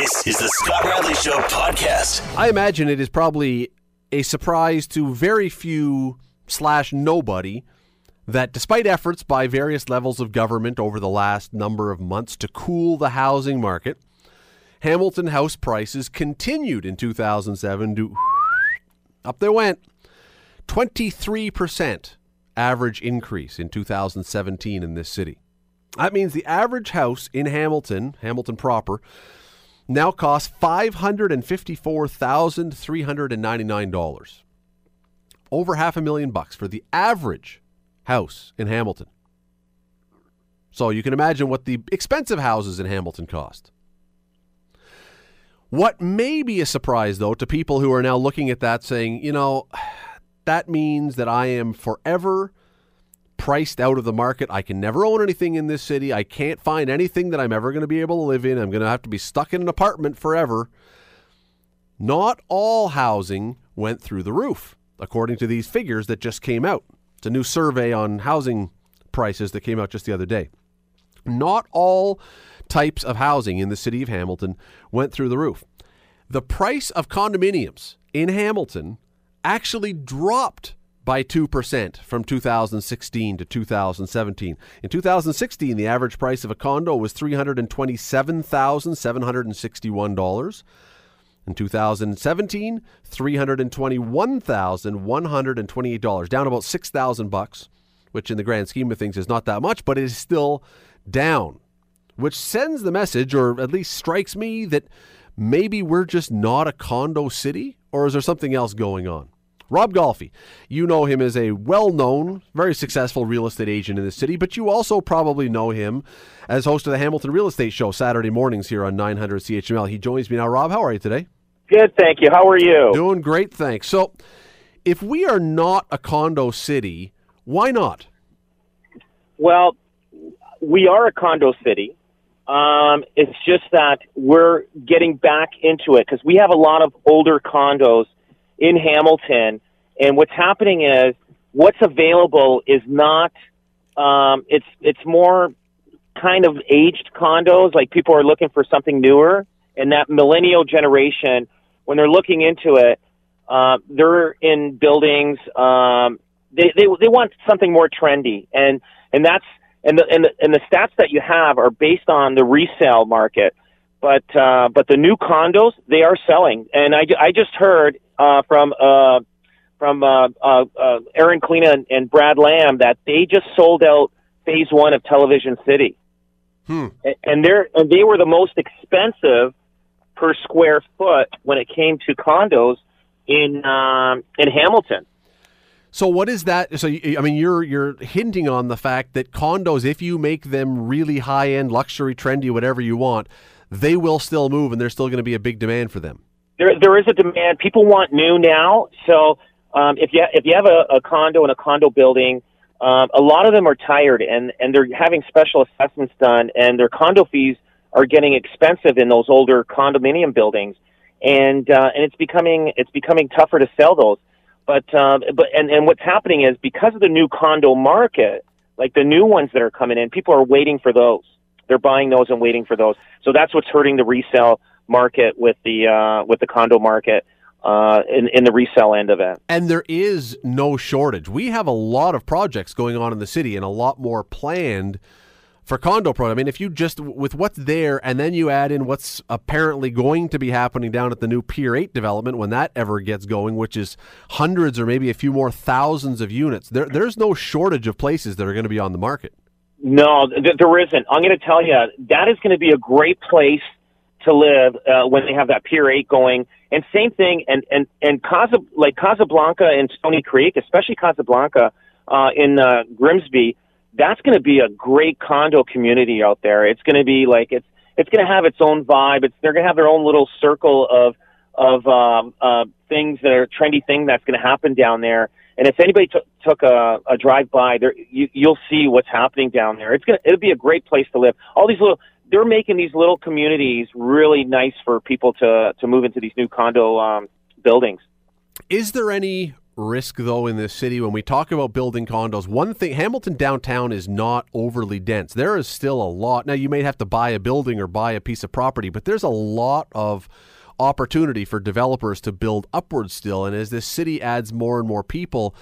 This is the Scott Radley Show podcast. I imagine it is probably a surprise to very few / nobody that despite efforts by various levels of government over the last number of months to cool the housing market, Hamilton house prices continued in 2007 to up they went. 23% average increase in 2017 in this city. That means the average house in Hamilton, Hamilton proper, now costs $554,399. Over $500,000 for the average house in Hamilton. So you can imagine what the expensive houses in Hamilton cost. What may be a surprise, though, to people who are now looking at that saying, you know, that means that I am forever priced out of the market. I can never own anything in this city. I can't find anything that I'm ever going to be able to live in. I'm going to have to be stuck in an apartment forever. Not all housing went through the roof, according to these figures that just came out. It's a new survey on housing prices that came out just the other day. Not all types of housing in the city of Hamilton went through the roof. The price of condominiums in Hamilton actually dropped by 2% from 2016 to 2017. In 2016, the average price of a condo was $327,761. In 2017, $321,128, down about $6,000, which in the grand scheme of things is not that much, but it is still down, which sends the message, or at least strikes me, that maybe we're just not a condo city, or is there something else going on? Rob Golfi, you know him as a well-known, very successful real estate agent in the city, but you also probably know him as host of the Hamilton Real Estate Show Saturday mornings here on 900 CHML. He joins me now. Rob, how are you today? Good, thank you. How are you? Doing great, thanks. So, if we are not a condo city, why not? Well, we are a condo city. It's just that we're getting back into it because we have a lot of older condos in Hamilton, and what's happening is what's available is not, it's more kind of aged condos, like people are looking for something newer, and that millennial generation, when they're looking into it, they're in buildings, they want something more trendy, and the stats that you have are based on the resale market, but the new condos, they are selling, and I just heard from Aaron Kleena and Brad Lamb that they just sold out phase one of Television City. And they were the most expensive per square foot when it came to condos in Hamilton. So what is that? So I mean, you're hinting on the fact that condos, if you make them really high end, luxury, trendy, whatever you want, they will still move, and there's still going to be a big demand for them. There is a demand. People want new now. So if you have a condo in a condo building, a lot of them are tired and they're having special assessments done, and their condo fees are getting expensive in those older condominium buildings, and it's becoming tougher to sell those. But what's happening is because of the new condo market, like the new ones that are coming in, people are waiting for those. They're buying those and waiting for those. So that's what's hurting the resale market with the condo market in the resale end of it. And there is no shortage. We have a lot of projects going on in the city and a lot more planned for condo product. I mean, if you just, with what's there and then you add in what's apparently going to be happening down at the new Pier 8 development when that ever gets going, which is hundreds or maybe a few more thousands of units, there's no shortage of places that are going to be on the market. No, there isn't. I'm going to tell you, that is going to be a great place to live when they have that Pier 8 going. And same thing, and Casablanca and Stony Creek, especially Casablanca in Grimsby, that's going to be a great condo community out there. It's going to be like, it's going to have its own vibe. They're going to have their own little circle of things that are trendy thing that's going to happen down there. And if anybody took a drive by there, you'll see what's happening down there. It'll be a great place to live. They're making these little communities really nice for people to move into these new condo buildings. Is there any risk, though, in this city. When we talk about building condos, one thing, Hamilton downtown is not overly dense. There is still a lot. Now, you may have to buy a building or buy a piece of property, but there's a lot of opportunity for developers to build upwards still. And as this city adds more and more people,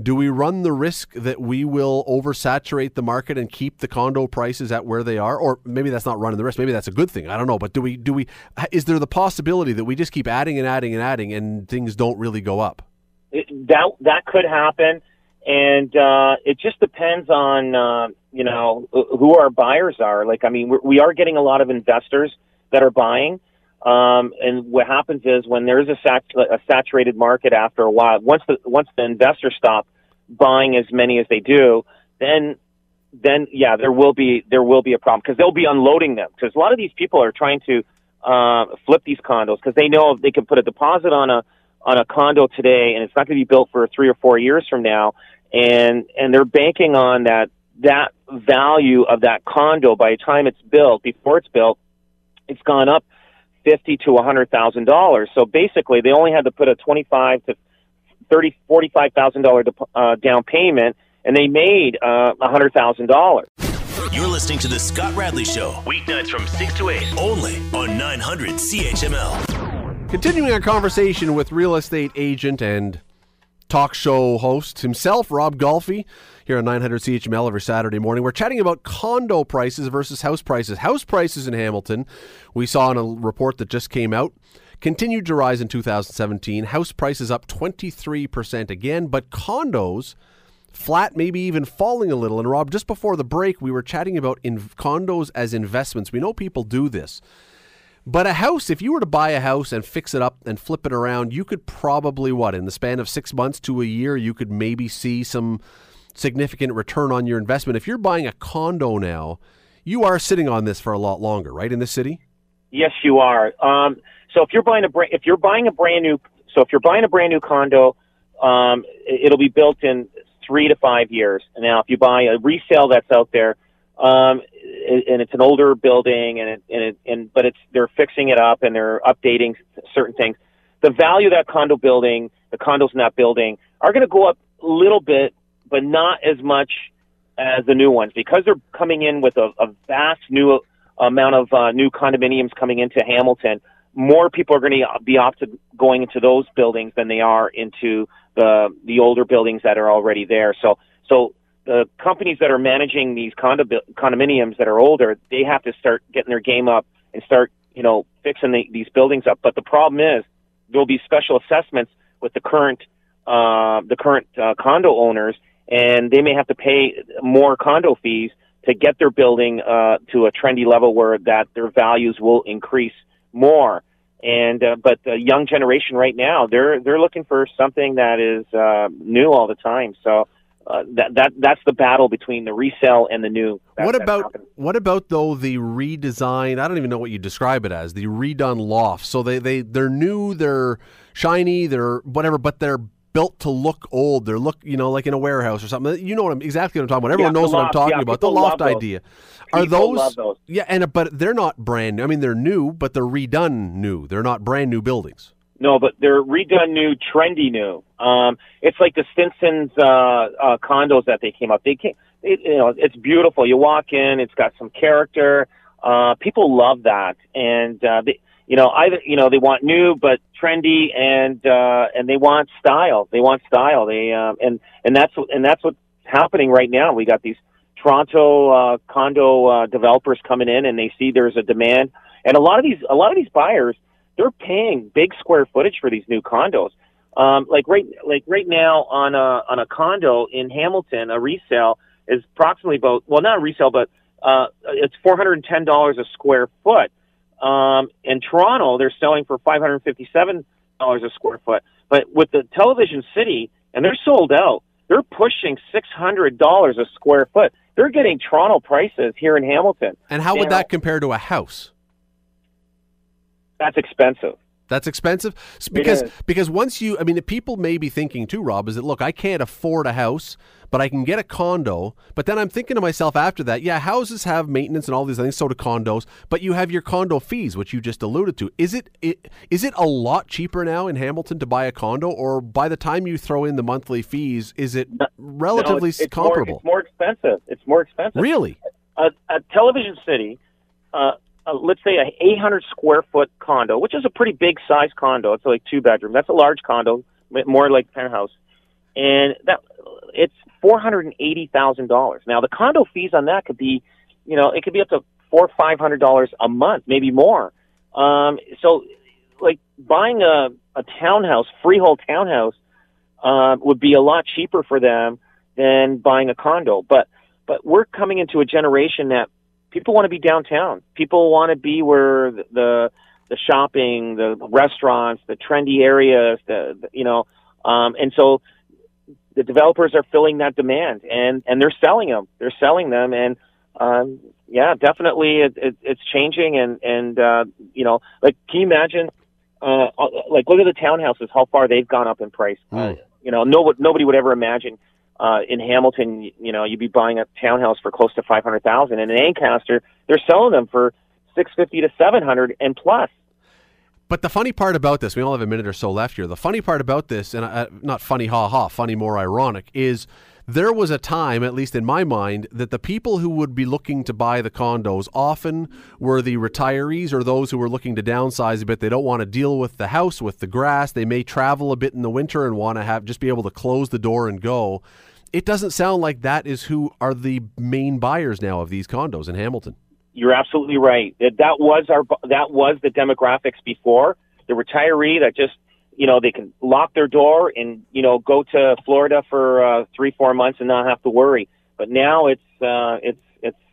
do we run the risk that we will oversaturate the market and keep the condo prices at where they are? Or maybe that's not running the risk. Maybe that's a good thing. I don't know. But do we? Is there the possibility that we just keep adding and adding and adding and things don't really go up? That could happen. And it just depends on, who our buyers are. Like, I mean, we are getting a lot of investors that are buying. And what happens is when there's a saturated market after a while, once the investors stop buying as many as they do, then there will be a problem because they'll be unloading them, because a lot of these people are trying to flip these condos because they know if they can put a deposit on a condo today and it's not going to be built for 3 or 4 years from now, and they're banking on that value of that condo by the time it's built. Before it's built, it's gone up $50,000 to $100,000. So basically, they only had to put a $25,000 to $45,000 down payment, and they made $100,000. You're listening to the Scott Radley Show weeknights from 6 to 8, only on 900 CHML. Continuing our conversation with real estate agent and talk show host himself, Rob Golfi, here on 900 CHML every Saturday morning. We're chatting about condo prices versus house prices. House prices in Hamilton, we saw in a report that just came out, continued to rise in 2017. House prices up 23% again, but condos flat, maybe even falling a little. And Rob, just before the break, we were chatting about condos as investments. We know people do this. But a house, if you were to buy a house and fix it up and flip it around, you could probably, in the span of 6 months to a year, you could maybe see some significant return on your investment. If you're buying a condo now, you are sitting on this for a lot longer, right, in this city? Yes, you are. So if you're buying a brand new condo, it'll be built in 3 to 5 years. Now, if you buy a resale that's out there, and it's an older building, but they're fixing it up and they're updating certain things. The value of that condo building, the condos in that building, are going to go up a little bit, but not as much as the new ones, because they're coming in with a vast new amount of new condominiums coming into Hamilton. More people are going to be opted going into those buildings than they are into the older buildings that are already there. So. The companies that are managing these condominiums that are older, they have to start getting their game up and start, fixing these buildings up. But the problem is there'll be special assessments with the current condo owners, and they may have to pay more condo fees to get their building to a trendy level where that their values will increase more. And but the young generation right now, they're looking for something that is new all the time. So. That's the battle between the resale and the new. What about though the redesign? I don't even know what you describe it as, the redone loft. So they're new, they're shiny, they're whatever, but they're built to look old. They look like in a warehouse or something. You know exactly what I'm talking about. Everyone knows what I'm talking about. The loft idea. Are those? Love those. Yeah, but they're not brand new. I mean, they're new, but they're redone new. They're not brand new buildings. No, but they're redone new, trendy new. It's like the Stinson's condos that they came up. It's beautiful. You walk in, it's got some character. People love that, and they want new but trendy, and they want style. They want style. They and that's what's happening right now. We got these Toronto condo developers coming in, and they see there's a demand, and a lot of these buyers, they're paying big square footage for these new condos. Like right now on a condo in Hamilton, a resale is approximately it's $410 a square foot. In Toronto, they're selling for $557 a square foot. But with the Television City, and they're sold out, they're pushing $600 a square foot. They're getting Toronto prices here in Hamilton. And how would that compare to a house? That's expensive. That's expensive because once you, I mean, the people may be thinking too, Rob, is that, look, I can't afford a house, but I can get a condo. But then I'm thinking to myself after that, yeah, houses have maintenance and all these things, so do condos, but you have your condo fees, which you just alluded to. Is it a lot cheaper now in Hamilton to buy a condo, or by the time you throw in the monthly fees, is it relatively comparable? It's more expensive. Really? At Television City, let's say an 800 square foot condo, which is a pretty big size condo. It's like 2 bedroom. That's a large condo, more like penthouse, and that it's $480,000. Now the condo fees on that could be, you know, it could be up to $400 or $500 a month, maybe more. So, like buying a townhouse, freehold townhouse, would be a lot cheaper for them than buying a condo. But we're coming into a generation that people want to be downtown. People want to be where the shopping, the restaurants, the trendy areas, and so the developers are filling that demand, and they're selling them. And definitely it's changing. And can you imagine? Look at the townhouses, how far they've gone up in price. Right. Nobody would ever imagine. In Hamilton, you'd be buying a townhouse for close to $500,000, and in Ancaster, they're selling them for $650,000 to $700,000 and plus. But the funny part about this, we only have a minute or so left here. The funny part about this, and not funny, ha ha, funny, more ironic, is there was a time, at least in my mind, that the people who would be looking to buy the condos often were the retirees or those who were looking to downsize a bit. They don't want to deal with the house, with the grass. They may travel a bit in the winter and want to just be able to close the door and go. It doesn't sound like that is who are the main buyers now of these condos in Hamilton. You're absolutely right. That was the demographics before. The retiree that just, they can lock their door and, go to Florida for 3-4 months and not have to worry. But now it's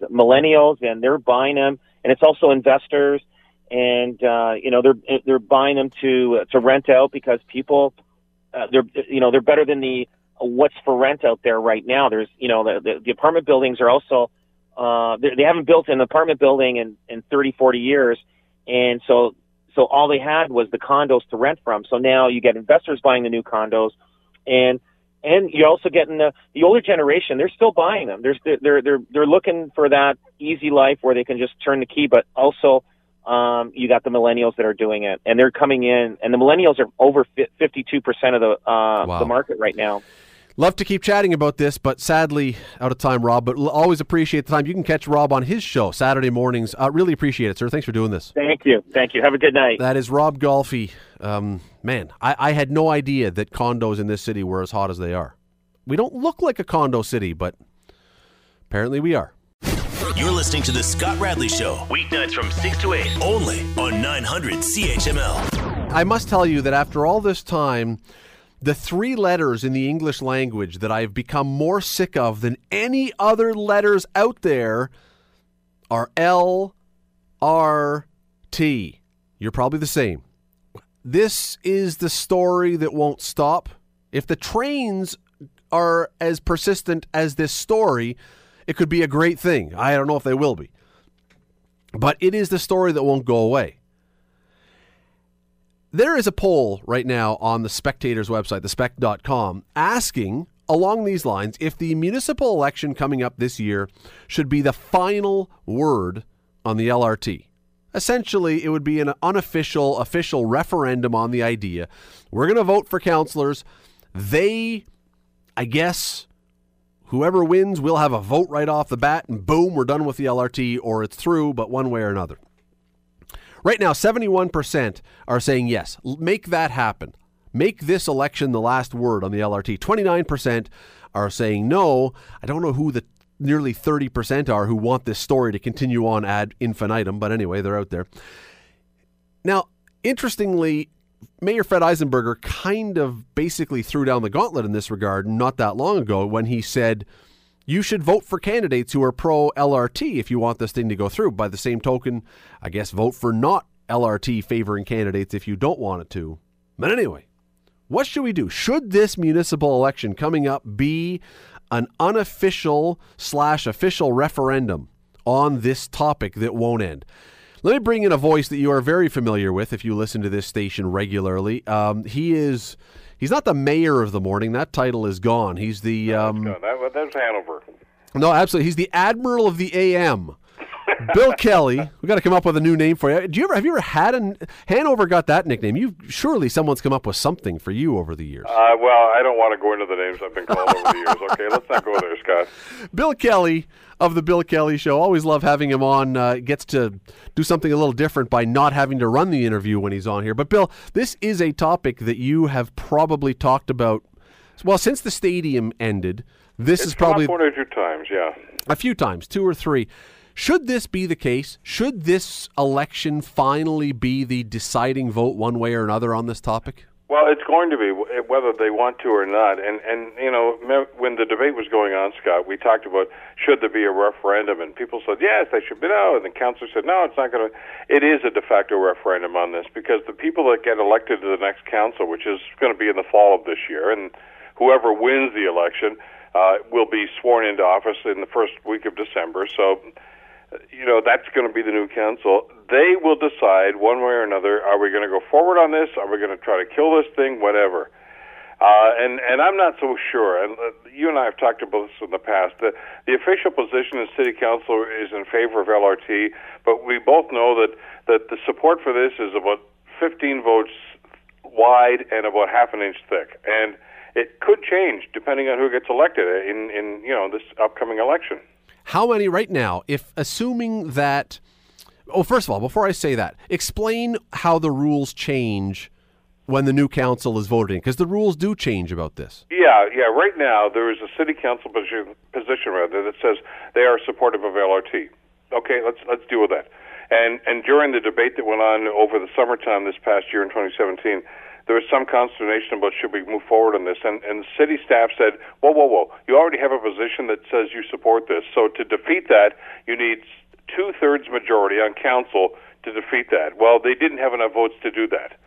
millennials, and they're buying them, and it's also investors, and they're buying them to rent out because people they're better than the what's for rent out there right now. There's the apartment buildings are also they haven't built an apartment building in 30-40 years, and so all they had was the condos to rent from. So now you get investors buying the new condos, and you're also getting the older generation. They're still buying them. They're looking for that easy life where they can just turn the key. But also, you got the millennials that are doing it, and they're coming in. And the millennials are over 52% of the market right now. Love to keep chatting about this, but sadly out of time, Rob. But always appreciate the time. You can catch Rob on his show Saturday mornings. Really appreciate it, sir. Thanks for doing this. Thank you. Have a good night. That is Rob Golfi. I had no idea that condos in this city were as hot as they are. We don't look like a condo city, but apparently we are. You're listening to The Scott Radley Show, weeknights from 6 to 8, only on 900 CHML. I must tell you that after all this time, the 3 letters in the English language that I've become more sick of than any other letters out there are LRT. You're probably the same. This is the story that won't stop. If the trains are as persistent as this story, it could be a great thing. I don't know if they will be. But it is the story that won't go away. There is a poll right now on the Spectator's website, thespec.com, asking along these lines if the municipal election coming up this year should be the final word on the LRT. Essentially, it would be an unofficial, official referendum on the idea. We're going to vote for councillors. They, I guess, whoever wins will have a vote right off the bat, and boom, we're done with the LRT, or it's through, but one way or another. Right now, 71% are saying yes. Make that happen. Make this election the last word on the LRT. 29% are saying no. I don't know who the nearly 30% are who want this story to continue on ad infinitum, but anyway, they're out there. Now, interestingly, Mayor Fred Eisenberger kind of basically threw down the gauntlet in this regard not that long ago when he said, you should vote for candidates who are pro-LRT if you want this thing to go through. By the same token, I guess vote for not LRT favoring candidates if you don't want it to. But anyway, what should we do? Should this municipal election coming up be an unofficial / official referendum on this topic that won't end? Let me bring in a voice that you are very familiar with if you listen to this station regularly. He's not the mayor of the morning. That title is gone. He's the... That's Hanover. No, absolutely. He's the admiral of the AM. Bill Kelly. We've got to come up with a new name for you. Have you ever had a... Hanover got that nickname. Surely someone's come up with something for you over the years. Well, I don't want to go into the names I've been called over the years. Okay, let's not go there, Scott. Bill Kelly of The Bill Kelly Show. Always love having him on. Gets to do something a little different by not having to run the interview when he's on here. But, Bill, this is a topic that you have probably talked about, well, since the stadium ended. It's is probably... It's one or two times, yeah. A few times, two or three. Should this be the case? Should this election finally be the deciding vote one way or another on this topic? Well, it's going to be, whether they want to or not. And you know, when the debate was going on, Scott, we talked about should there be a referendum, and people said, yes, they should be, no, and the council said, no, it's not going to. It is a de facto referendum on this, because the people that get elected to the next council, which is going to be in the fall of this year, and whoever wins the election will be sworn into office in the first week of December, so... You know, that's going to be the new council. They will decide one way or another, are we going to go forward on this? Are we going to try to kill this thing? Whatever. And I'm not so sure. And you and I have talked about this in the past. The official position in city council is in favor of LRT, but we both know that the support for this is about 15 votes wide and about half an inch thick. And it could change depending on who gets elected in you know, this upcoming election. How many right now, if assuming that, oh, first of all, before I say that, explain how the rules change when the new council is voted in, because the rules do change about this. Yeah, right now there is a city council position that says they are supportive of LRT. Okay, let's deal with that. And during the debate that went on over the summertime this past year in 2017, there was some consternation about should we move forward on this, and city staff said, whoa, you already have a position that says you support this, so to defeat that, you need two-thirds majority on council to defeat that. Well, they didn't have enough votes to do that.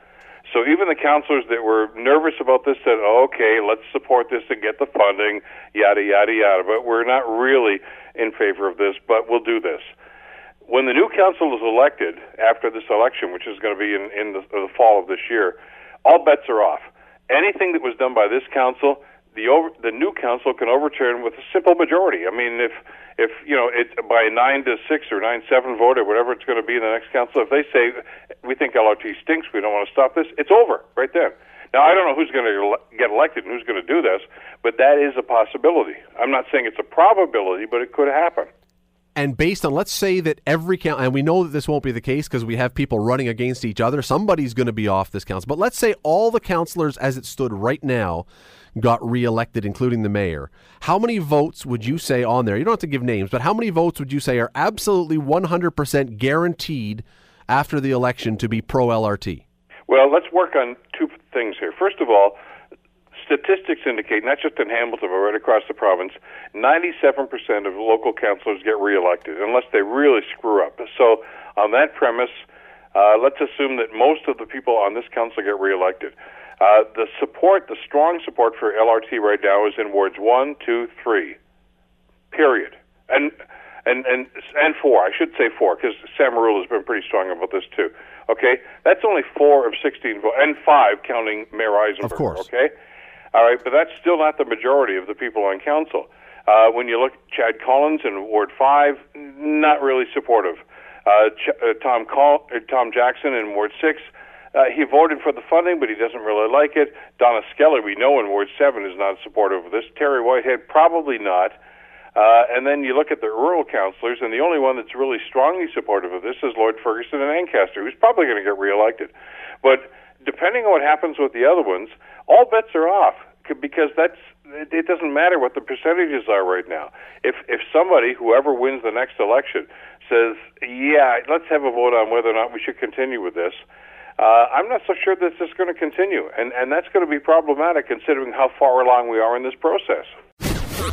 So even the councilors that were nervous about this said, okay, let's support this and get the funding, yada, yada, yada, but we're not really in favor of this, but we'll do this. When the new council is elected after this election, which is going to be in the fall of this year, all bets are off. Anything that was done by this council, the new council can overturn with a simple majority. I mean, if you know, it's by a 9-6 or 9-7 vote or whatever it's going to be in the next council, if they say, we think LRT stinks, we don't want to stop this, it's over right then. Now, I don't know who's going to get elected and who's going to do this, but that is a possibility. I'm not saying it's a probability, but it could happen. And based on, let's say that every council, and we know that this won't be the case because we have people running against each other. Somebody's going to be off this council. But let's say all the councilors as it stood right now got reelected, including the mayor. How many votes would you say on there? You don't have to give names, but how many votes would you say are absolutely 100% guaranteed after the election to be pro-LRT? Well, let's work on two things here. First of all, statistics indicate, not just in Hamilton, but right across the province, 97% of local councillors get reelected unless they really screw up. So on that premise, let's assume that most of the people on this council get reelected. The strong support for LRT right now is in wards 1, 2, 3, period. And 4. I should say 4, because Samarulla has been pretty strong about this too. Okay? That's only 4 of 16 votes, and 5 counting Mayor Eisenberger. Of course. Okay? All right, but that's still not the majority of the people on council. When you look at Chad Collins in Ward 5, not really supportive. Tom Jackson in Ward 6, he voted for the funding, but he doesn't really like it. Donna Skelly, we know in Ward 7, is not supportive of this. Terry Whitehead, probably not. And then you look at the rural councillors, and the only one that's really strongly supportive of this is Lloyd Ferguson in Ancaster, who's probably going to get reelected. But depending on what happens with the other ones, all bets are off, because it doesn't matter what the percentages are right now. If somebody, whoever wins the next election, says, yeah, let's have a vote on whether or not we should continue with this, I'm not so sure that this is going to continue. And that's going to be problematic considering how far along we are in this process.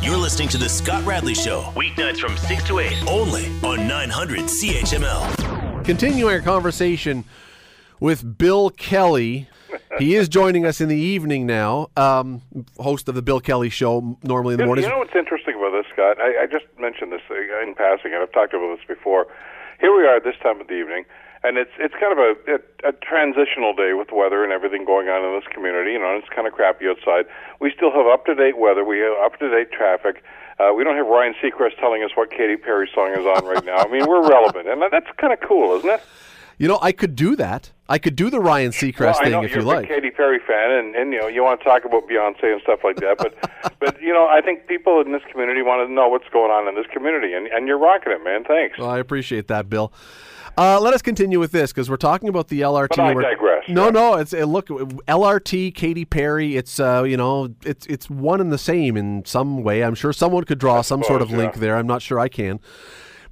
You're listening to The Scott Radley Show, weeknights from 6 to 8, only on 900 CHML. Continuing our conversation with Bill Kelly. He is joining us in the evening now, host of The Bill Kelly Show, normally in the morning. You know what's interesting about this, Scott? I just mentioned this in passing, and I've talked about this before. here we are this time of the evening, and it's kind of a transitional day with weather and everything going on in this community. You know, it's kind of crappy outside. We still have up-to-date weather. We have up-to-date traffic. We don't have Ryan Seacrest telling us what Katy Perry song is on right now. I mean, we're relevant, and that's kind of cool, isn't it? You know, I could do that. I could do the Ryan Seacrest thing if you like. You're a Katy Perry fan, and you know you want to talk about Beyonce and stuff like that. But, but you know, I think people in this community want to know what's going on in this community, and you're rocking it, man. Thanks. Well, I appreciate that, Bill. Let us continue with this because we're talking about the LRT. But I digress. No. Look, LRT, Katy Perry. It's one and the same in some way. I'm sure someone could draw some sort of link there. I'm not sure I can.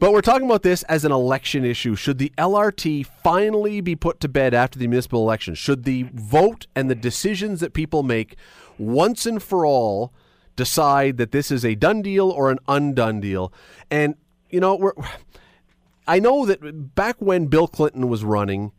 But we're talking about this as an election issue. Should the LRT finally be put to bed after the municipal election? Should the vote and the decisions that people make once and for all decide that this is a done deal or an undone deal? And, you know, I know that back when Bill Clinton was running,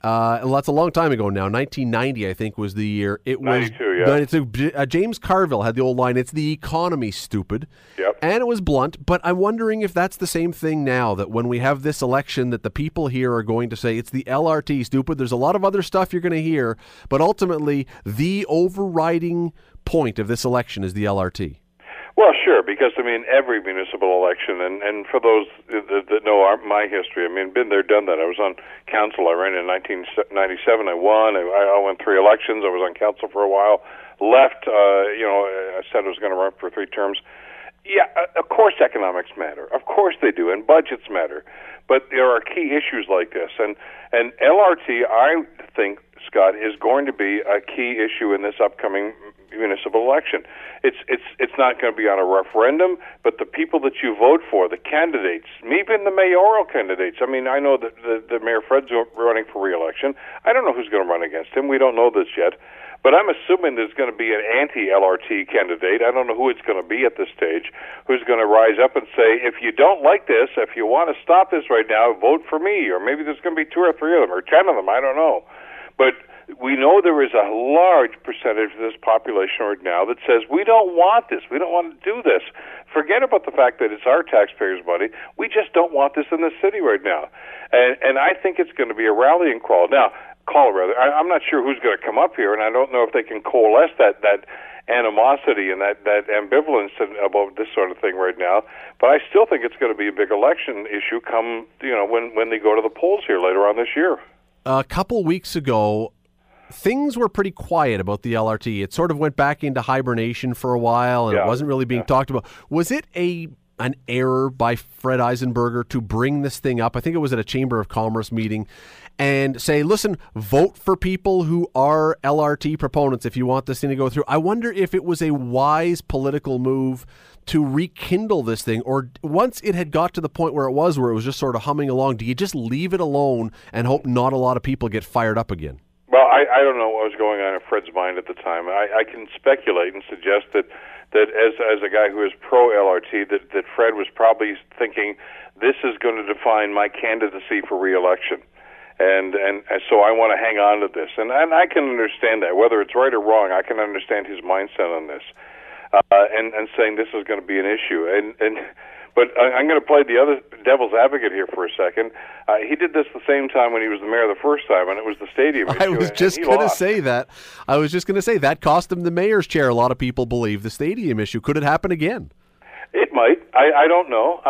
that's a long time ago now, 1990 I think was the year. It was 92, yeah. James Carville had the old line, it's the economy, stupid. Yep. And it was blunt, but I'm wondering if that's the same thing now, that when we have this election that the people here are going to say, it's the LRT, stupid. There's a lot of other stuff you're going to hear, but ultimately the overriding point of this election is the LRT. Well, sure, because, I mean, every municipal election, and for those that know my history, I mean, been there, done that. I was on council. I ran in 1997. I won. I won 3 elections. I was on council for a while. Left, I said I was going to run for 3 terms. Yeah, of course economics matter. Of course they do, and budgets matter. But there are key issues like this. And LRT, I think, Scott, is going to be a key issue in this upcoming municipal election. It's not going to be on a referendum, but the people that you vote for, the candidates, even the mayoral candidates. I mean, I know that the Mayor Fred's running for re-election. I don't know who's going to run against him. We don't know this yet. But I'm assuming there's going to be an anti-LRT candidate. I don't know who it's going to be at this stage, who's going to rise up and say, if you don't like this, if you want to stop this right now, vote for me. Or maybe there's going to be 2 or 3 of them or 10 of them. I don't know. But we know there is a large percentage of this population right now that says, we don't want this. We don't want to do this. Forget about the fact that it's our taxpayers' money. We just don't want this in this city right now. And I think it's going to be a rallying call. Now, I'm not sure who's going to come up here, and I don't know if they can coalesce that animosity and that ambivalence about this sort of thing right now. But I still think it's going to be a big election issue come, you know, when they go to the polls here later on this year. A couple weeks ago, things were pretty quiet about the LRT. It sort of went back into hibernation for a while, and it wasn't really being talked about. Was it an error by Fred Eisenberger to bring this thing up? I think it was at a Chamber of Commerce meeting, and say, listen, vote for people who are LRT proponents if you want this thing to go through. I wonder if it was a wise political move to rekindle this thing, or once it had got to the point where it was just sort of humming along, do you just leave it alone and hope not a lot of people get fired up again? Well, I don't know what was going on in Fred's mind at the time. I can speculate and suggest that as a guy who is pro-LRT, that Fred was probably thinking, this is going to define my candidacy for re-election. And so I want to hang on to this. And I can understand that. Whether it's right or wrong, I can understand his mindset on this. And saying this is going to be an issue. But I'm going to play the other devil's advocate here for a second. He did this the same time when he was the mayor the first time, and it was the stadium issue. I was just going to say that cost him the mayor's chair. A lot of people believe the stadium issue. Could it happen again? It might. I don't know.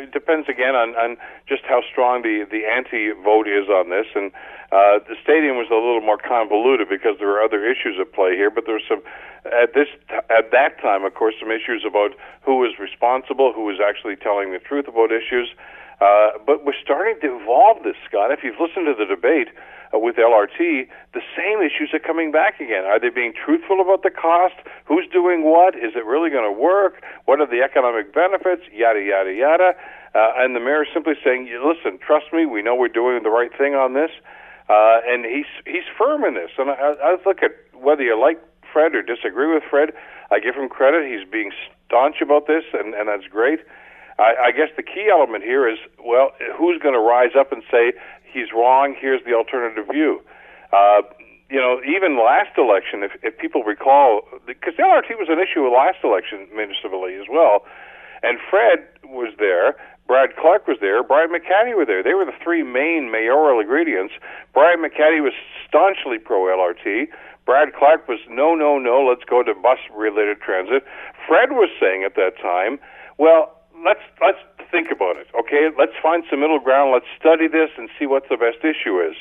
It depends, again, on just how strong the anti-vote is on this. And the stadium was a little more convoluted because there were other issues at play here, but there were some... At that time, of course, some issues about who was responsible, who was actually telling the truth about issues. But we're starting to evolve this, Scott. If you've listened to the debate with LRT, the same issues are coming back again. Are they being truthful about the cost? Who's doing what? Is it really going to work? What are the economic benefits? Yada, yada, yada. And the mayor is simply saying, listen, trust me, we know we're doing the right thing on this. And he's firm in this. And I look at whether you like Fred or disagree with Fred, I give him credit. He's being staunch about this, and that's great. I guess the key element here is, well, who's going to rise up and say, he's wrong, here's the alternative view. Even last election, if people recall, because the LRT was an issue last election municipally as well, and Fred was there, Brad Clark was there. Brian McCaddy were there. They were the three main mayoral ingredients. Brian McCaddy was staunchly pro-LRT. Brad Clark was, no, let's go to bus-related transit. Fred was saying at that time, well, let's think about it, okay? Let's find some middle ground. Let's study this and see what the best issue is.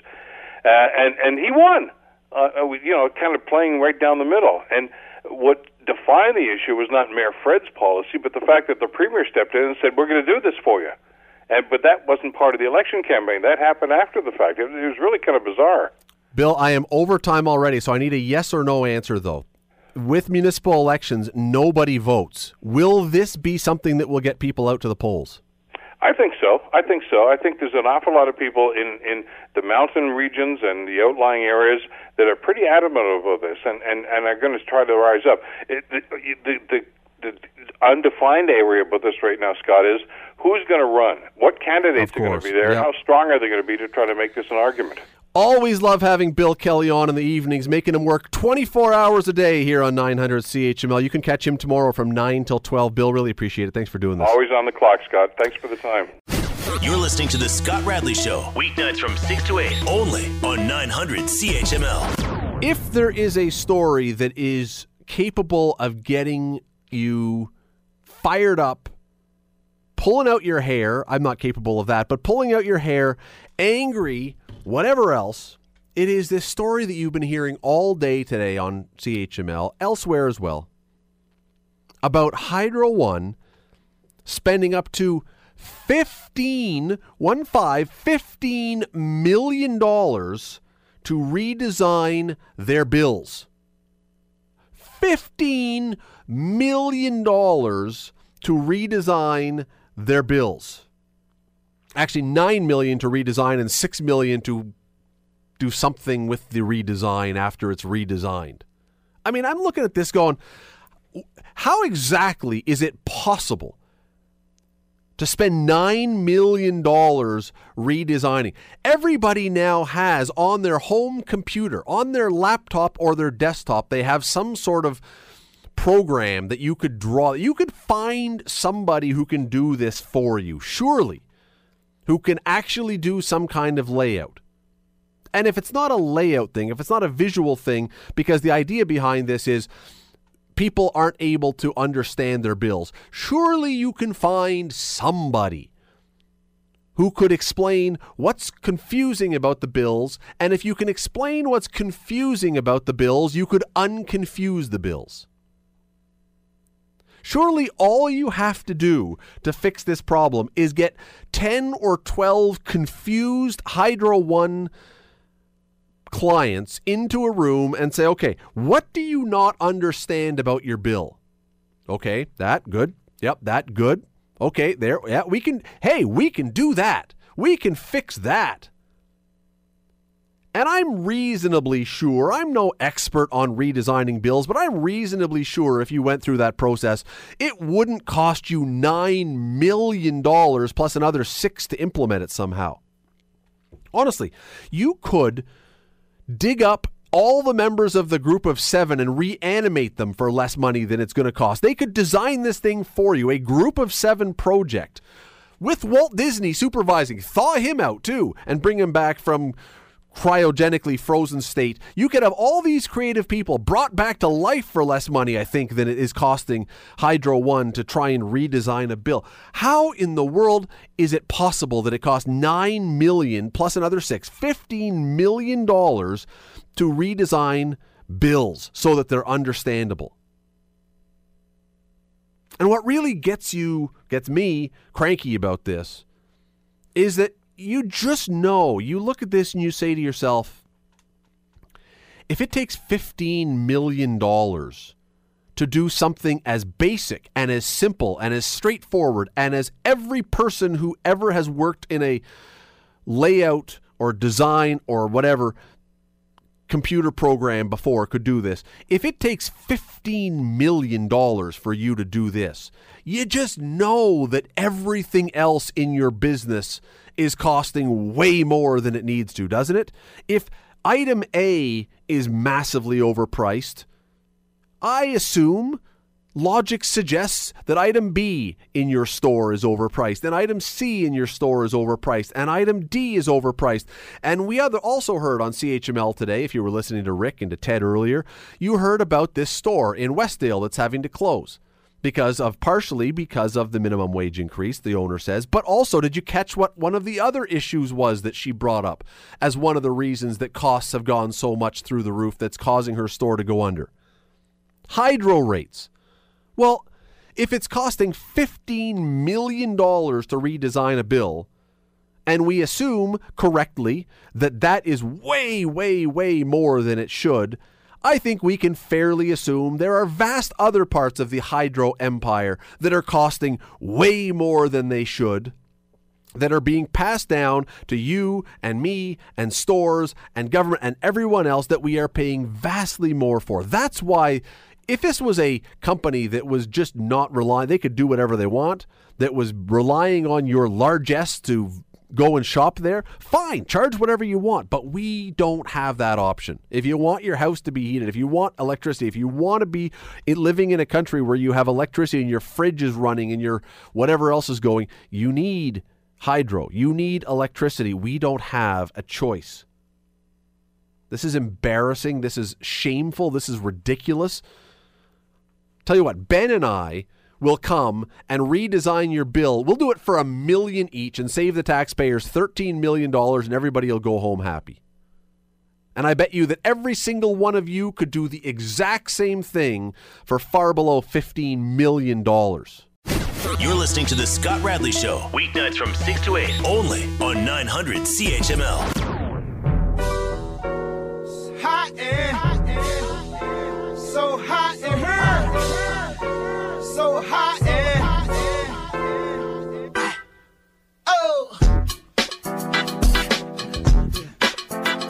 And he won, kind of playing right down the middle. And what defined the issue was not Mayor Fred's policy, but the fact that the Premier stepped in and said, we're going to do this for you. But that wasn't part of the election campaign. That happened after the fact. It was really kind of bizarre. Bill, I am over time already, so I need a yes or no answer, though. With municipal elections, nobody votes. Will this be something that will get people out to the polls? I think so. I think there's an awful lot of people in the mountain regions and the outlying areas that are pretty adamant about this and are going to try to rise up. The undefined area about this right now, Scott, is who's going to run? What candidates are going to be there? Yep. How strong are they going to be to try to make this an argument? Always love having Bill Kelly on in the evenings, making him work 24 hours a day here on 900 CHML. You can catch him tomorrow from 9 till 12. Bill, really appreciate it. Thanks for doing this. Always on the clock, Scott. Thanks for the time. You're listening to The Scott Radley Show, weeknights from 6 to 8, only on 900 CHML. If there is a story that is capable of getting you fired up, pulling out your hair, I'm not capable of that, but pulling out your hair, angry, whatever else, it is this story that you've been hearing all day today on CHML, elsewhere as well, about Hydro One spending up to $15 million to redesign their bills. $15 million to redesign their bills. Actually, $9 million to redesign and $6 million to do something with the redesign after it's redesigned. I mean, I'm looking at this going, how exactly is it possible to spend $9 million redesigning? Everybody now has on their home computer, on their laptop or their desktop, they have some sort of program that you could draw. You could find somebody who can do this for you, surely, who can actually do some kind of layout. And if it's not a layout thing, if it's not a visual thing, because the idea behind this is people aren't able to understand their bills, surely you can find somebody who could explain what's confusing about the bills, and if you can explain what's confusing about the bills, you could unconfuse the bills. Surely all you have to do to fix this problem is get 10 or 12 confused Hydro One clients into a room and say, okay, what do you not understand about your bill? Okay, that, good. Yep, that, good. Okay, there, yeah, we can do that. We can fix that. And I'm reasonably sure, I'm no expert on redesigning bills, but I'm reasonably sure if you went through that process, it wouldn't cost you $9 million plus another $6 million to implement it somehow. Honestly, you could dig up all the members of the group of 7 and reanimate them for less money than it's going to cost. They could design this thing for you, a group of 7 project with Walt Disney supervising. Thaw him out too and bring him back from cryogenically frozen state. You could have all these creative people brought back to life for less money, I think, than it is costing Hydro One to try and redesign a bill. How in the world is it possible that it costs $9 million plus another $6, $15 million to redesign bills so that they're understandable? And what really gets me cranky about this is that you just know, you look at this and you say to yourself, if it takes $15 million to do something as basic and as simple and as straightforward and as every person who ever has worked in a layout or design or whatever computer program before could do this, if it takes $15 million for you to do this, you just know that everything else in your business is costing way more than it needs to, doesn't it? If item A is massively overpriced, I assume Logic suggests that item B in your store is overpriced, and item C in your store is overpriced, and item D is overpriced. And we also heard on CHML today, if you were listening to Rick and to Ted earlier, you heard about this store in Westdale that's having to close because of the minimum wage increase, the owner says. But also, did you catch what one of the other issues was that she brought up as one of the reasons that costs have gone so much through the roof that's causing her store to go under? Hydro rates. Well, if it's costing $15 million to redesign a bill, and we assume correctly that is way, way, way more than it should, I think we can fairly assume there are vast other parts of the hydro empire that are costing way more than they should, that are being passed down to you and me and stores and government and everyone else that we are paying vastly more for. That's why, if this was a company that was just not relying, they could do whatever they want, that was relying on your largesse to go and shop there, fine, charge whatever you want. But we don't have that option. If you want your house to be heated, if you want electricity, if you want to be living in a country where you have electricity and your fridge is running and your whatever else is going, you need hydro. You need electricity. We don't have a choice. This is embarrassing. This is shameful. This is ridiculous. Tell you what, Ben and I will come and redesign your bill. We'll do it for $1 million each and save the taxpayers $13 million and everybody will go home happy. And I bet you that every single one of you could do the exact same thing for far below $15 million. You're listening to The Scott Radley Show, weeknights from 6 to 8, only on 900 CHML. It's hot in, so hot in here. So hot and oh.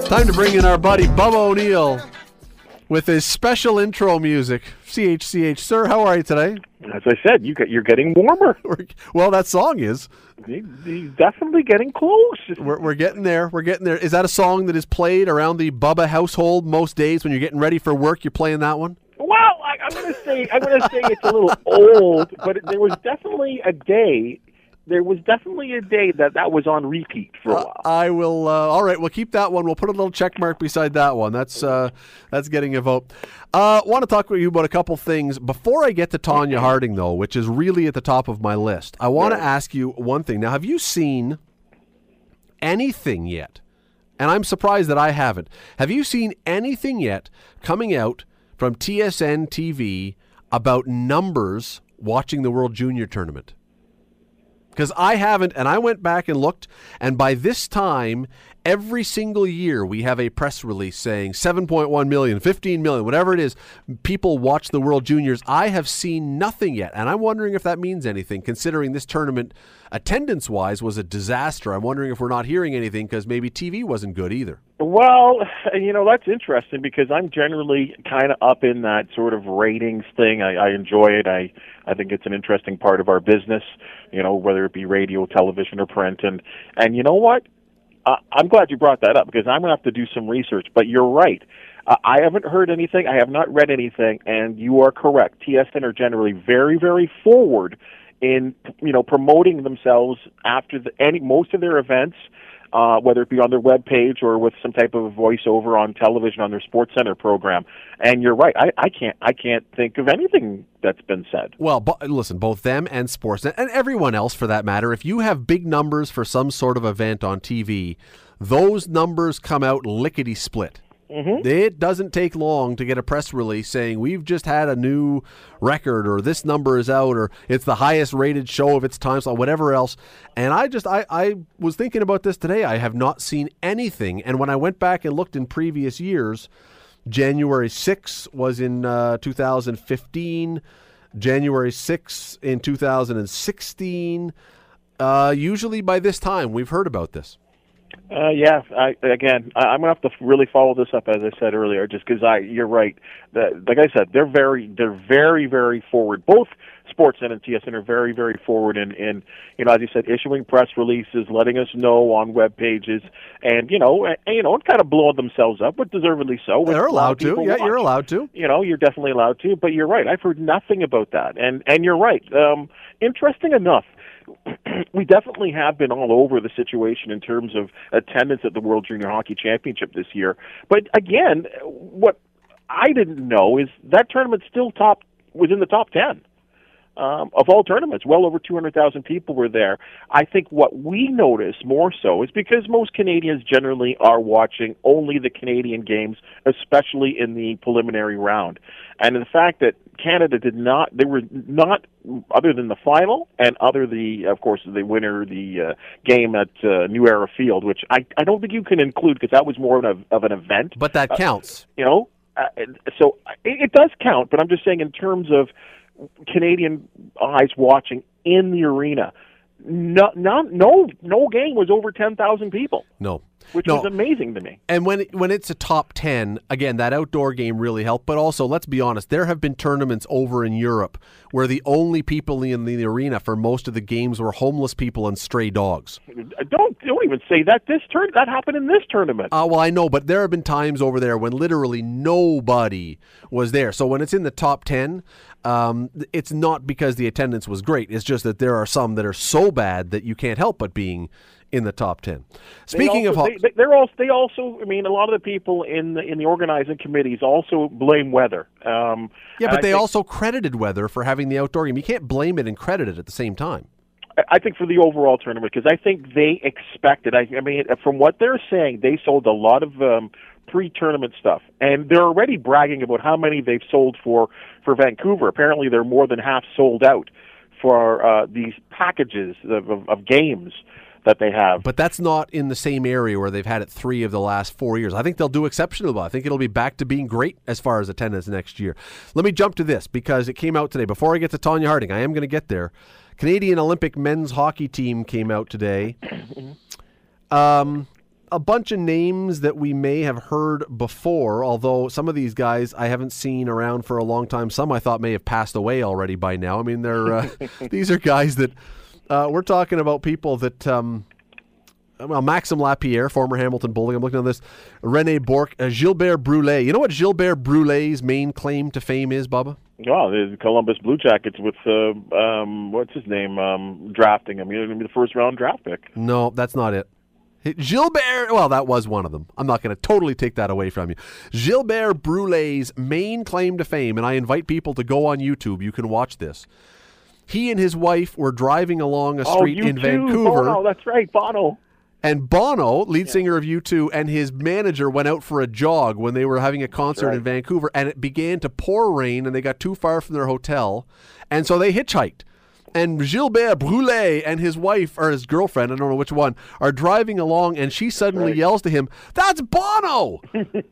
Time to bring in our buddy Bubba O'Neill with his special intro music. CHCH, sir, how are you today? As I said, you're getting warmer. Well, that song is. He's definitely getting close. We're getting there. We're getting there. Is that a song that is played around the Bubba household most days when you're getting ready for work? You're playing that one? Well, I'm gonna say it's a little old, but there was definitely a day that was on repeat for a while. I will. All right, we'll keep that one. We'll put a little check mark beside that one. That's getting a vote. Want to talk with you about a couple things before I get to Tonya Harding, though, which is really at the top of my list. I want to ask you one thing. Now, have you seen anything yet? And I'm surprised that I haven't. Have you seen anything yet coming out from TSN TV about numbers watching the World Junior Tournament? Because I haven't, and I went back and looked, and by this time, every single year we have a press release saying 7.1 million, 15 million, whatever it is, people watch the World Juniors. I have seen nothing yet, and I'm wondering if that means anything, considering this tournament, attendance-wise, was a disaster. I'm wondering if we're not hearing anything because maybe TV wasn't good either. Well, that's interesting because I'm generally kind of up in that sort of ratings thing. I enjoy it. I think it's an interesting part of our business, whether it be radio, television, or print. And you know what? I'm glad you brought that up because I'm going to have to do some research. But you're right. I haven't heard anything. I have not read anything. And you are correct. TSN are generally very, very forward in promoting themselves after most of their events, whether it be on their web page or with some type of voiceover on television on their Sports Center program. And you're right, I can't think of anything that's been said. Well, listen, both them and Sportsnet and everyone else for that matter, if you have big numbers for some sort of event on TV, those numbers come out lickety-split. Mm-hmm. It doesn't take long to get a press release saying we've just had a new record or this number is out or it's the highest rated show of its time, or whatever else. And I was thinking about this today. I have not seen anything. And when I went back and looked in previous years, January 6 was in 2015, January 6 in 2016. Usually by this time we've heard about this. I'm going to have to really follow this up, as I said earlier, just because you're right. Like I said, they're very, very forward. Both Sportsnet and TSN are very, very forward in, you know, as you said, issuing press releases, letting us know on web pages, and kind of blowing themselves up, but deservedly so. They're allowed to. Yeah, you're allowed to. You know, you're definitely allowed to, but you're right. I've heard nothing about that. And you're right. Interesting enough, we definitely have been all over the situation in terms of attendance at the World Junior Hockey Championship this year. But again, what I didn't know is that tournament still was in the top 10 of all tournaments. Well over 200,000 people were there. I think what we notice more so is because most Canadians generally are watching only the Canadian games, especially in the preliminary round. And the fact that Canada they were not, other than the final and of course, the winner, the game at New Era Field, which I don't think you can include because that was more of an event. But that counts. So it does count, but I'm just saying in terms of Canadian eyes watching in the arena, no game was over 10,000 people. No. Which is amazing to me. And when it's a top 10, again, that outdoor game really helped. But also, let's be honest, there have been tournaments over in Europe where the only people in the arena for most of the games were homeless people and stray dogs. Don't even say that. That happened in this tournament. Well, I know, but there have been times over there when literally nobody was there. So when it's in the top 10, it's not because the attendance was great. It's just that there are some that are so bad that you can't help but being in the top 10. Speaking of hockey, a lot of the people in the organizing committees also blame weather. But they also credited weather for having the outdoor game. You can't blame it and credit it at the same time. I think for the overall tournament, because I think they expected. From what they're saying, they sold a lot of pre-tournament stuff, and they're already bragging about how many they've sold for Vancouver. Apparently, they're more than half sold out for these packages of games that they have. But that's not in the same area where they've had it 3 of the last 4 years. I think they'll do exceptionally well. I think it'll be back to being great as far as attendance next year. Let me jump to this because it came out today. Before I get to Tonya Harding, I am going to get there. Canadian Olympic men's hockey team came out today. A bunch of names that we may have heard before, although some of these guys I haven't seen around for a long time. Some I thought may have passed away already by now. I mean, these are guys that... we're talking about people that, Maxime Lapierre, former Hamilton Bowling. I'm looking at this. René Bourque, Gilbert Brulé. You know what Gilbert Brulé's main claim to fame is, Bubba? Oh, the Columbus Blue Jackets with, drafting him. He's going to be the first-round draft pick. No, that's not it. Gilbert, well, that was one of them. I'm not going to totally take that away from you. Gilbert Brulé's main claim to fame, and I invite people to go on YouTube. You can watch this. He and his wife were driving along a street in Vancouver. Bono, that's right, Bono. And Bono, lead singer of U2, and his manager went out for a jog when they were having a concert in Vancouver, and it began to pour rain, and they got too far from their hotel, and so they hitchhiked. And Gilbert Brulé and his wife, or his girlfriend, I don't know which one, are driving along, and she suddenly yells to him, "That's Bono!"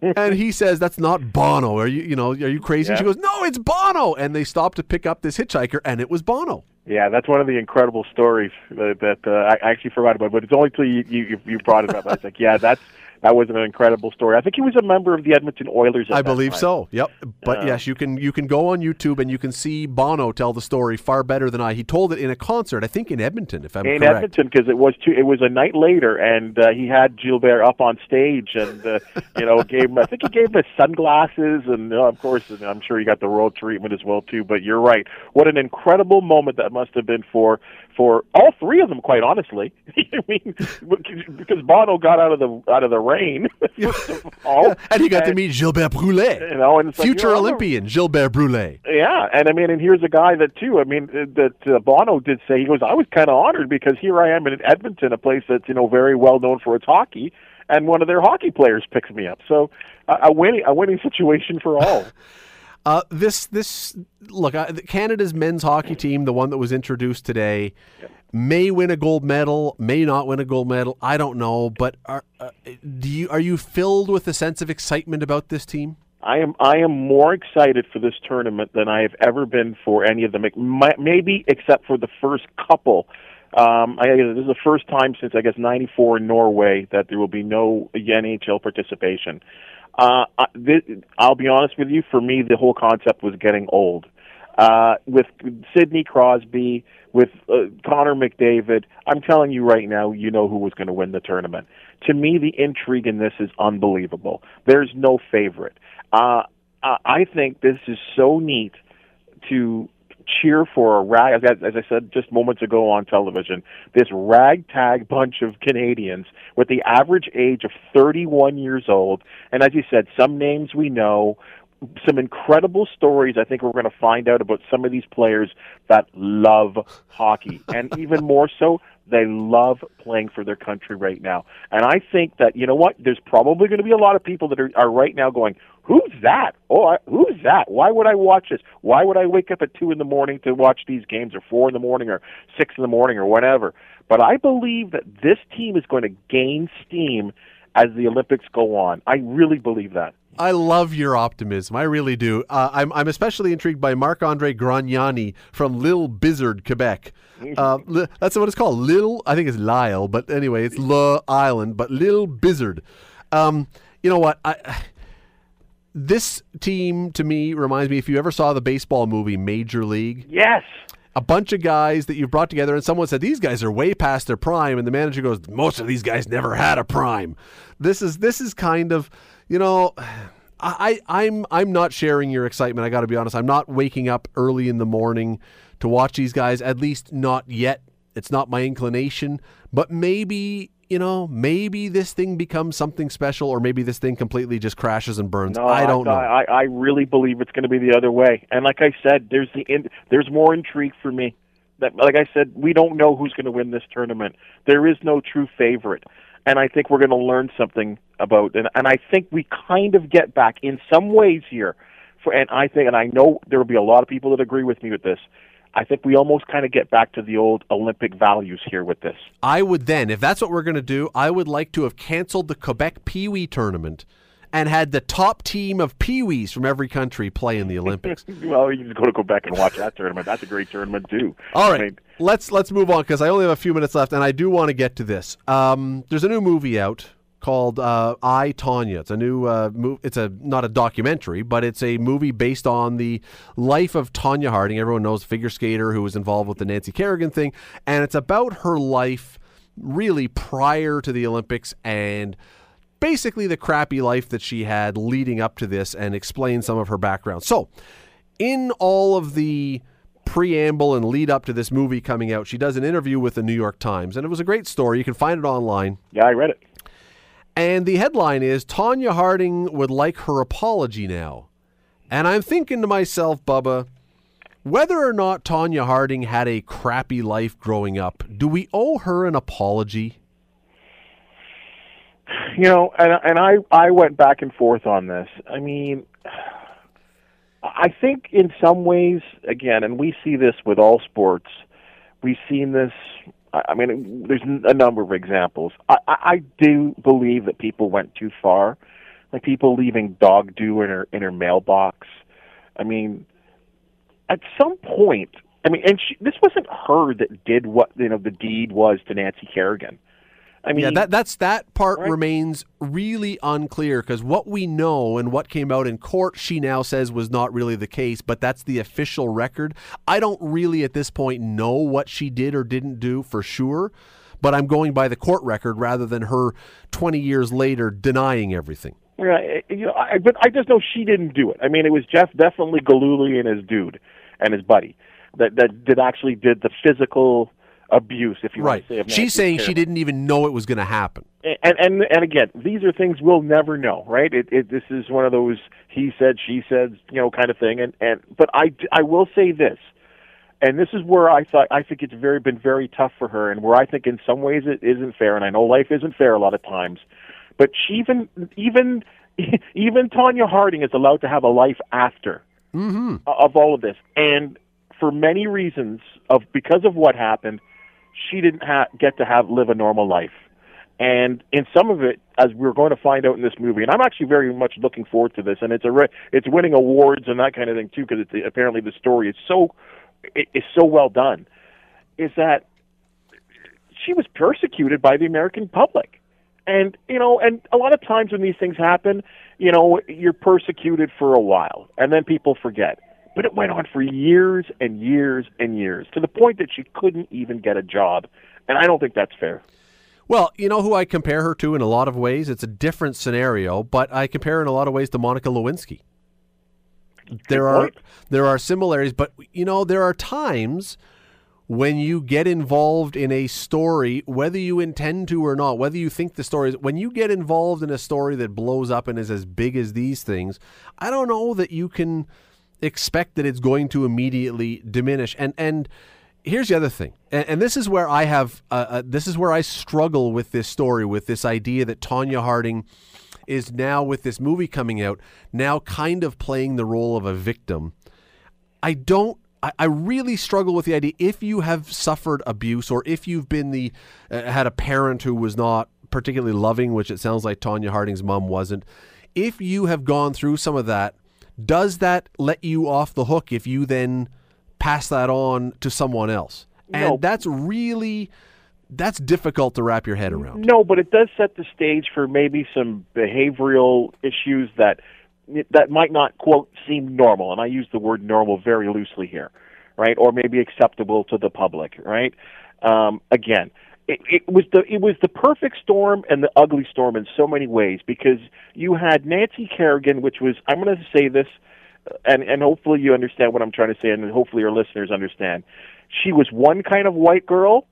And he says, "That's not Bono. Are you crazy?" Yeah. She goes, "No, it's Bono!" And they stopped to pick up this hitchhiker, and it was Bono. Yeah, that's one of the incredible stories that I actually forgot about, but it's only until you brought it up. I was like, yeah, that was an incredible story. I think he was a member of the Edmonton Oilers at that time. I believe so, yep. But yes, you can go on YouTube and you can see Bono tell the story far better than I. He told it in a concert, I think in Edmonton, if I'm correct. In Edmonton, because it was a night later, and he had Gilbert up on stage and, he gave him sunglasses, and of course, I'm sure he got the royal treatment as well, too, but you're right. What an incredible moment that must have been for all three of them, quite honestly. I mean, because Bono got out of the rain, and he got to meet Gilbert Brulé, future Olympian Gilbert Brulé. Yeah, and here's a guy that too. Bono did say, he goes, "I was kind of honored because here I am in Edmonton, a place that's very well known for its hockey, and one of their hockey players picks me up." So a winning situation for all. Canada's men's hockey team, the one that was introduced today, may win a gold medal, may not win a gold medal. I don't know, but are you filled with a sense of excitement about this team? I am more excited for this tournament than I have ever been for any of them, maybe except for the first couple This is the first time since, I guess, '94 in Norway that there will be no NHL participation. I'll be honest with you, for me, the whole concept was getting old. With Sidney Crosby, with Connor McDavid, I'm telling you right now, you know who was going to win the tournament. To me, the intrigue in this is unbelievable. There's no favorite. I think this is so neat to cheer for a rag, as I said just moments ago on television, this ragtag bunch of Canadians with the average age of 31 years old. And as you said, some names we know, some incredible stories I think we're going to find out about some of these players that love hockey. And even more so, they love playing for their country right now. And I think that, you know what, there's probably going to be a lot of people that are right now going, who's that? Who's that? Why would I watch this? Why would I wake up at 2 in the morning to watch these games, or 4 in the morning, or 6 in the morning, or whatever? But I believe that this team is going to gain steam as the Olympics go on. I really believe that. I love your optimism. I really do. I'm especially intrigued by Marc-Andre Grognani from Lil Bizard, Quebec. That's what it's called. I think it's Lyle, but anyway, it's Lil Island, but Lil Bizard. You know what? This team, to me, reminds me, if you ever saw the baseball movie Major League. Yes. A bunch of guys that you've brought together, and someone said, these guys are way past their prime, and the manager goes, most of these guys never had a prime. This is kind of... You know, I'm not sharing your excitement. I got to be honest. I'm not waking up early in the morning to watch these guys, at least not yet. It's not my inclination. But maybe, you know, maybe this thing becomes something special, or maybe this thing completely just crashes and burns. No, I don't know. I really believe it's going to be the other way. And like I said, there's more intrigue for me. Like I said, we don't know who's going to win this tournament. There is no true favorite. And I think we're going to learn something about, and I think we kind of get back in some ways here. And I know there will be a lot of people that agree with me with this. I think we almost kind of get back to the old Olympic values here with this. I would then, if that's what we're going to do, I would like to have canceled the Quebec Pee-wee tournament and had the top team of Pee-wees from every country play in the Olympics. Well, you can go to Quebec and watch that tournament. That's a great tournament, too. All right, let's move on, because I only have a few minutes left, and I do want to get to this. There's a new movie out called I, Tonya. It's a new movie. It's not a documentary, but it's a movie based on the life of Tonya Harding. Everyone knows, figure skater who was involved with the Nancy Kerrigan thing. And it's about her life really prior to the Olympics and basically the crappy life that she had leading up to this, and explain some of her background. So in all of the preamble and lead up to this movie coming out, she does an interview with the New York Times, and it was a great story. You can find it online. Yeah, I read it. And the headline is, Tonya Harding would like her apology now. And I'm thinking to myself, Bubba, whether or not Tonya Harding had a crappy life growing up, do we owe her an apology? You know, and I went back and forth on this. I mean, I think in some ways, again, and we see this with all sports, we've seen this, I mean, there's a number of examples. I do believe that people went too far, like people leaving dog doo in her mailbox. I mean, at some point, and this wasn't her that did what, you know, the deed was to Nancy Kerrigan. I mean, yeah, that part, right, remains really unclear, because what we know and what came out in court, she now says was not really the case, but that's the official record. I don't really at this point know what she did or didn't do for sure, but I'm going by the court record rather than her 20 years later denying everything. Yeah, you know, but I just know she didn't do it. I mean, it was Jeff definitely Galooly and his dude and his buddy that actually did the physical abuse, if you want to say. Right. She's saying she didn't even know it was going to happen. And again, these are things we'll never know, right? This is one of those he said, she said, you know, kind of thing. But I will say this, and this is where I think it's been very tough for her, and where I think in some ways it isn't fair. And I know life isn't fair a lot of times, but she even Tonya Harding is allowed to have a life after of all of this, and for many reasons because of what happened. She didn't get to live a normal life. And in some of it, as we're going to find out in this movie, and I'm actually very much looking forward to this, and it's winning awards and that kind of thing too, because apparently the story is so well done, is that she was persecuted by the American public. And, you know, and a lot of times when these things happen, you know, you're persecuted for a while, and then people forget. But it went on for years and years and years, to the point that she couldn't even get a job. And I don't think that's fair. Well, you know who I compare her to in a lot of ways? It's a different scenario, but I compare in a lot of ways to Monica Lewinsky. There are similarities, but, you know, there are times when you get involved in a story, whether you intend to or not, whether you think the story is, when you get involved in a story that blows up and is as big as these things, I don't know that you can expect that it's going to immediately diminish. And here's the other thing, and this is where I have, this is where I struggle with this story, with this idea that Tonya Harding is now, with this movie coming out, now kind of playing the role of a victim. I really struggle with the idea, if you have suffered abuse, or if you've been had a parent who was not particularly loving, which it sounds like Tonya Harding's mom wasn't, if you have gone through some of that, does that let you off the hook if you then pass that on to someone else? And no. That's difficult to wrap your head around. No, but it does set the stage for maybe some behavioral issues that might not, quote, seem normal, and I use the word normal very loosely here, right? Or maybe acceptable to the public, right? Again, it was the perfect storm and the ugly storm in so many ways, because you had Nancy Kerrigan, which was, I'm going to say this, and hopefully you understand what I'm trying to say, and hopefully your listeners understand. She was one kind of white girl,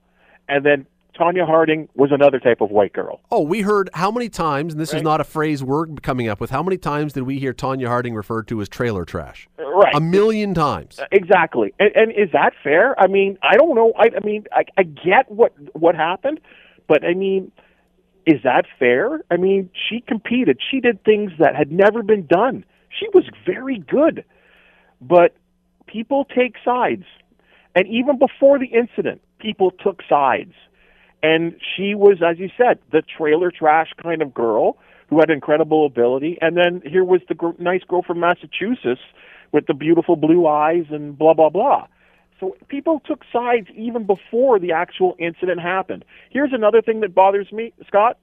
and then Tonya Harding was another type of white girl. Oh, we heard how many times, and this is not a phrase we're coming up with, how many times did we hear Tonya Harding referred to as trailer trash? Right. 1,000,000 times. Exactly. And is that fair? I mean, I don't know. I mean, I get what happened, but I mean, is that fair? I mean, she competed. She did things that had never been done. She was very good. But people take sides. And even before the incident, people took sides. And she was, as you said, the trailer trash kind of girl who had incredible ability. And then here was the nice girl from Massachusetts with the beautiful blue eyes and blah, blah, blah. So people took sides even before the actual incident happened. Here's another thing that bothers me, Scott.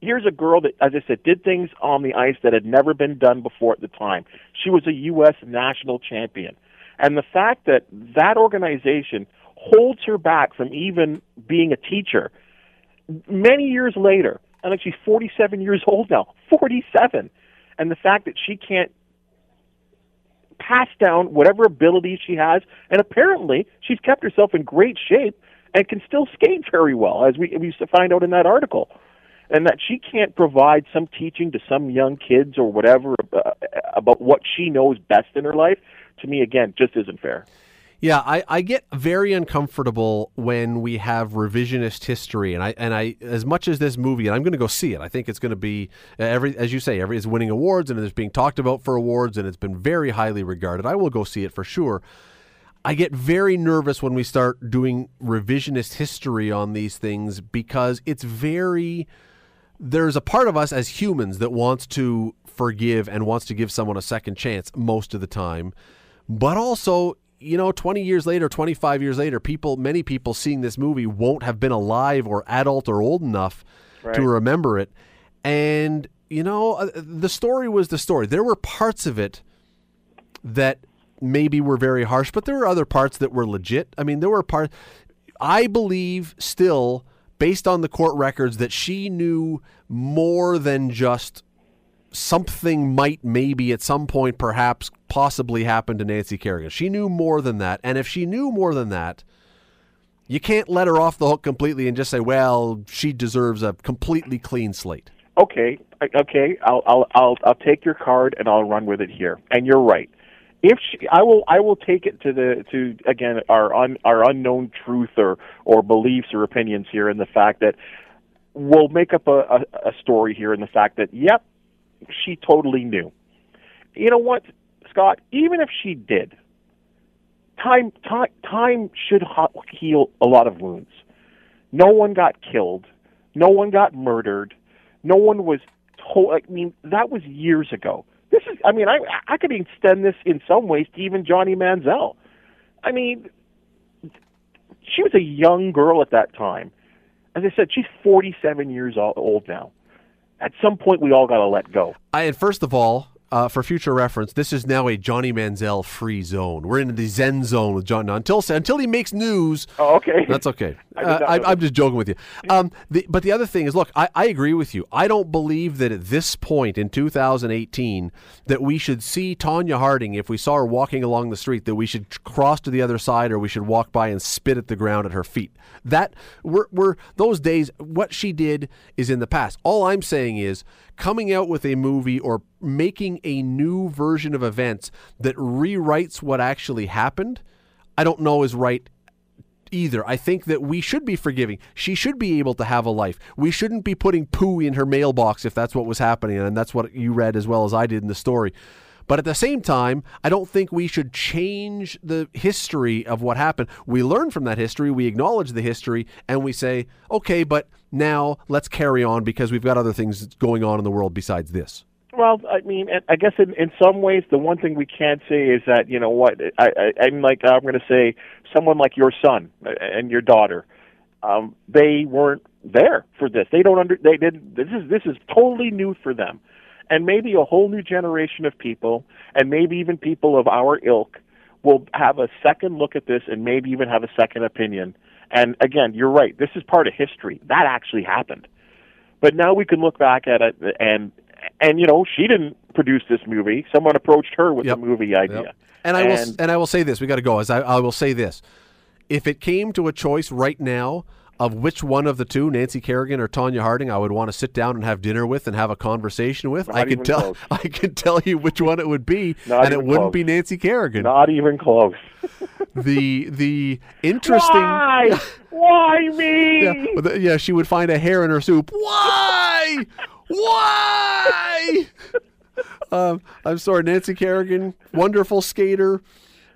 Here's a girl that, as I said, did things on the ice that had never been done before at the time. She was a U.S. national champion. And the fact that that organization holds her back from even being a teacher many years later. I think she's 47 years old now, 47. And the fact that she can't pass down whatever ability she has, and apparently she's kept herself in great shape and can still skate very well, as we used to find out in that article, and that she can't provide some teaching to some young kids or whatever about what she knows best in her life, to me, again, just isn't fair. Yeah, I get very uncomfortable when we have revisionist history, and I as much as this movie, and I'm going to go see it. I think it's going to be as you say, it's winning awards and it's being talked about for awards and it's been very highly regarded. I will go see it for sure. I get very nervous when we start doing revisionist history on these things, because there's a part of us as humans that wants to forgive and wants to give someone a second chance most of the time, but also, you know, 20 years later, 25 years later, many people seeing this movie won't have been alive or adult or old enough to remember it. And, you know, the story was the story. There were parts of it that maybe were very harsh, but there were other parts that were legit. I mean, there were parts, I believe still, based on the court records, that she knew more than just something might maybe at some point perhaps possibly happen to Nancy Kerrigan. She knew more than that. And if she knew more than that, you can't let her off the hook completely and just say, well, she deserves a completely clean slate. Okay. I'll take your card and I'll run with it here. And you're right. If she, I will take it to again, our unknown truth or beliefs or opinions here, and the fact that we'll make up a story here, and the fact that, yep, she totally knew. You know what, Scott? Even if she did, time should heal a lot of wounds. No one got killed. No one got murdered. No one was told. I mean, that was years ago. This is. I mean, I could extend this in some ways to even Johnny Manziel. I mean, she was a young girl at that time. As I said, she's 47 years old now. At some point, we all got to let go. And first of all, for future reference, this is now a Johnny Manziel free zone. We're in the Zen zone with John until he makes news. Oh, okay. That's okay. I'm just joking with you. But the other thing is, look, I agree with you. I don't believe that at this point in 2018 that we should see Tonya Harding, if we saw her walking along the street, that we should cross to the other side or we should walk by and spit at the ground at her feet. That we're those days, what she did is in the past. All I'm saying is coming out with a movie or making a new version of events that rewrites what actually happened, I don't know is right either. I think that we should be forgiving. She should be able to have a life. We shouldn't be putting poo in her mailbox if that's what was happening, and that's what you read as well as I did in the story. But at the same time, I don't think we should change the history of what happened. We learn from that history, we acknowledge the history, and we say, okay, but now let's carry on because we've got other things going on in the world besides this. Well, I mean, I guess in some ways, the one thing we can't say is that, you know what, I'm going to say someone like your son and your daughter, they weren't there for this. This is totally new for them. And maybe a whole new generation of people, and maybe even people of our ilk, will have a second look at this and maybe even have a second opinion. And again, you're right. This is part of history. That actually happened. But now we can look back at it and you know, she didn't produce this movie. Someone approached her with the movie idea. Yep. And I will say this. We got to go. I will say this. If it came to a choice right now of which one of the two, Nancy Kerrigan or Tonya Harding, I would want to sit down and have dinner with and have a conversation with, I can tell you which one it would be, and it wouldn't be Nancy Kerrigan. Not even close. The interesting... Why? Why me? Yeah, she would find a hair in her soup. Why? Why? I'm sorry, Nancy Kerrigan, wonderful skater,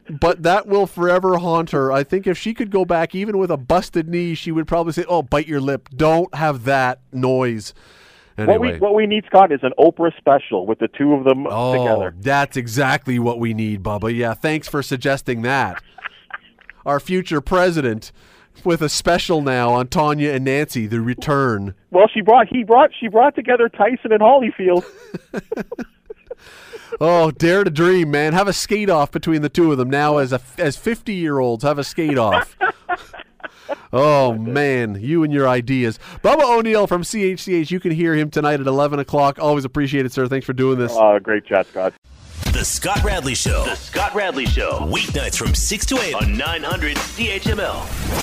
but that will forever haunt her. I think if she could go back, even with a busted knee, she would probably say, oh, bite your lip. Don't have that noise. Anyway. What we need, Scott, is an Oprah special with the two of them together. Oh, that's exactly what we need, Bubba. Yeah, thanks for suggesting that. Our future president with a special now on Tonya and Nancy, the return. Well, she brought together Tyson and Holyfield. Oh, dare to dream, man. Have a skate-off between the two of them now as 50-year-olds. Have a skate-off. Oh, man, you and your ideas. Bubba O'Neill from CHCH. You can hear him tonight at 11 o'clock. Always appreciate it, sir. Thanks for doing this. Great chat, Scott. The Scott Radley Show. The Scott Radley Show. Weeknights from 6 to 8 on 900 CHML.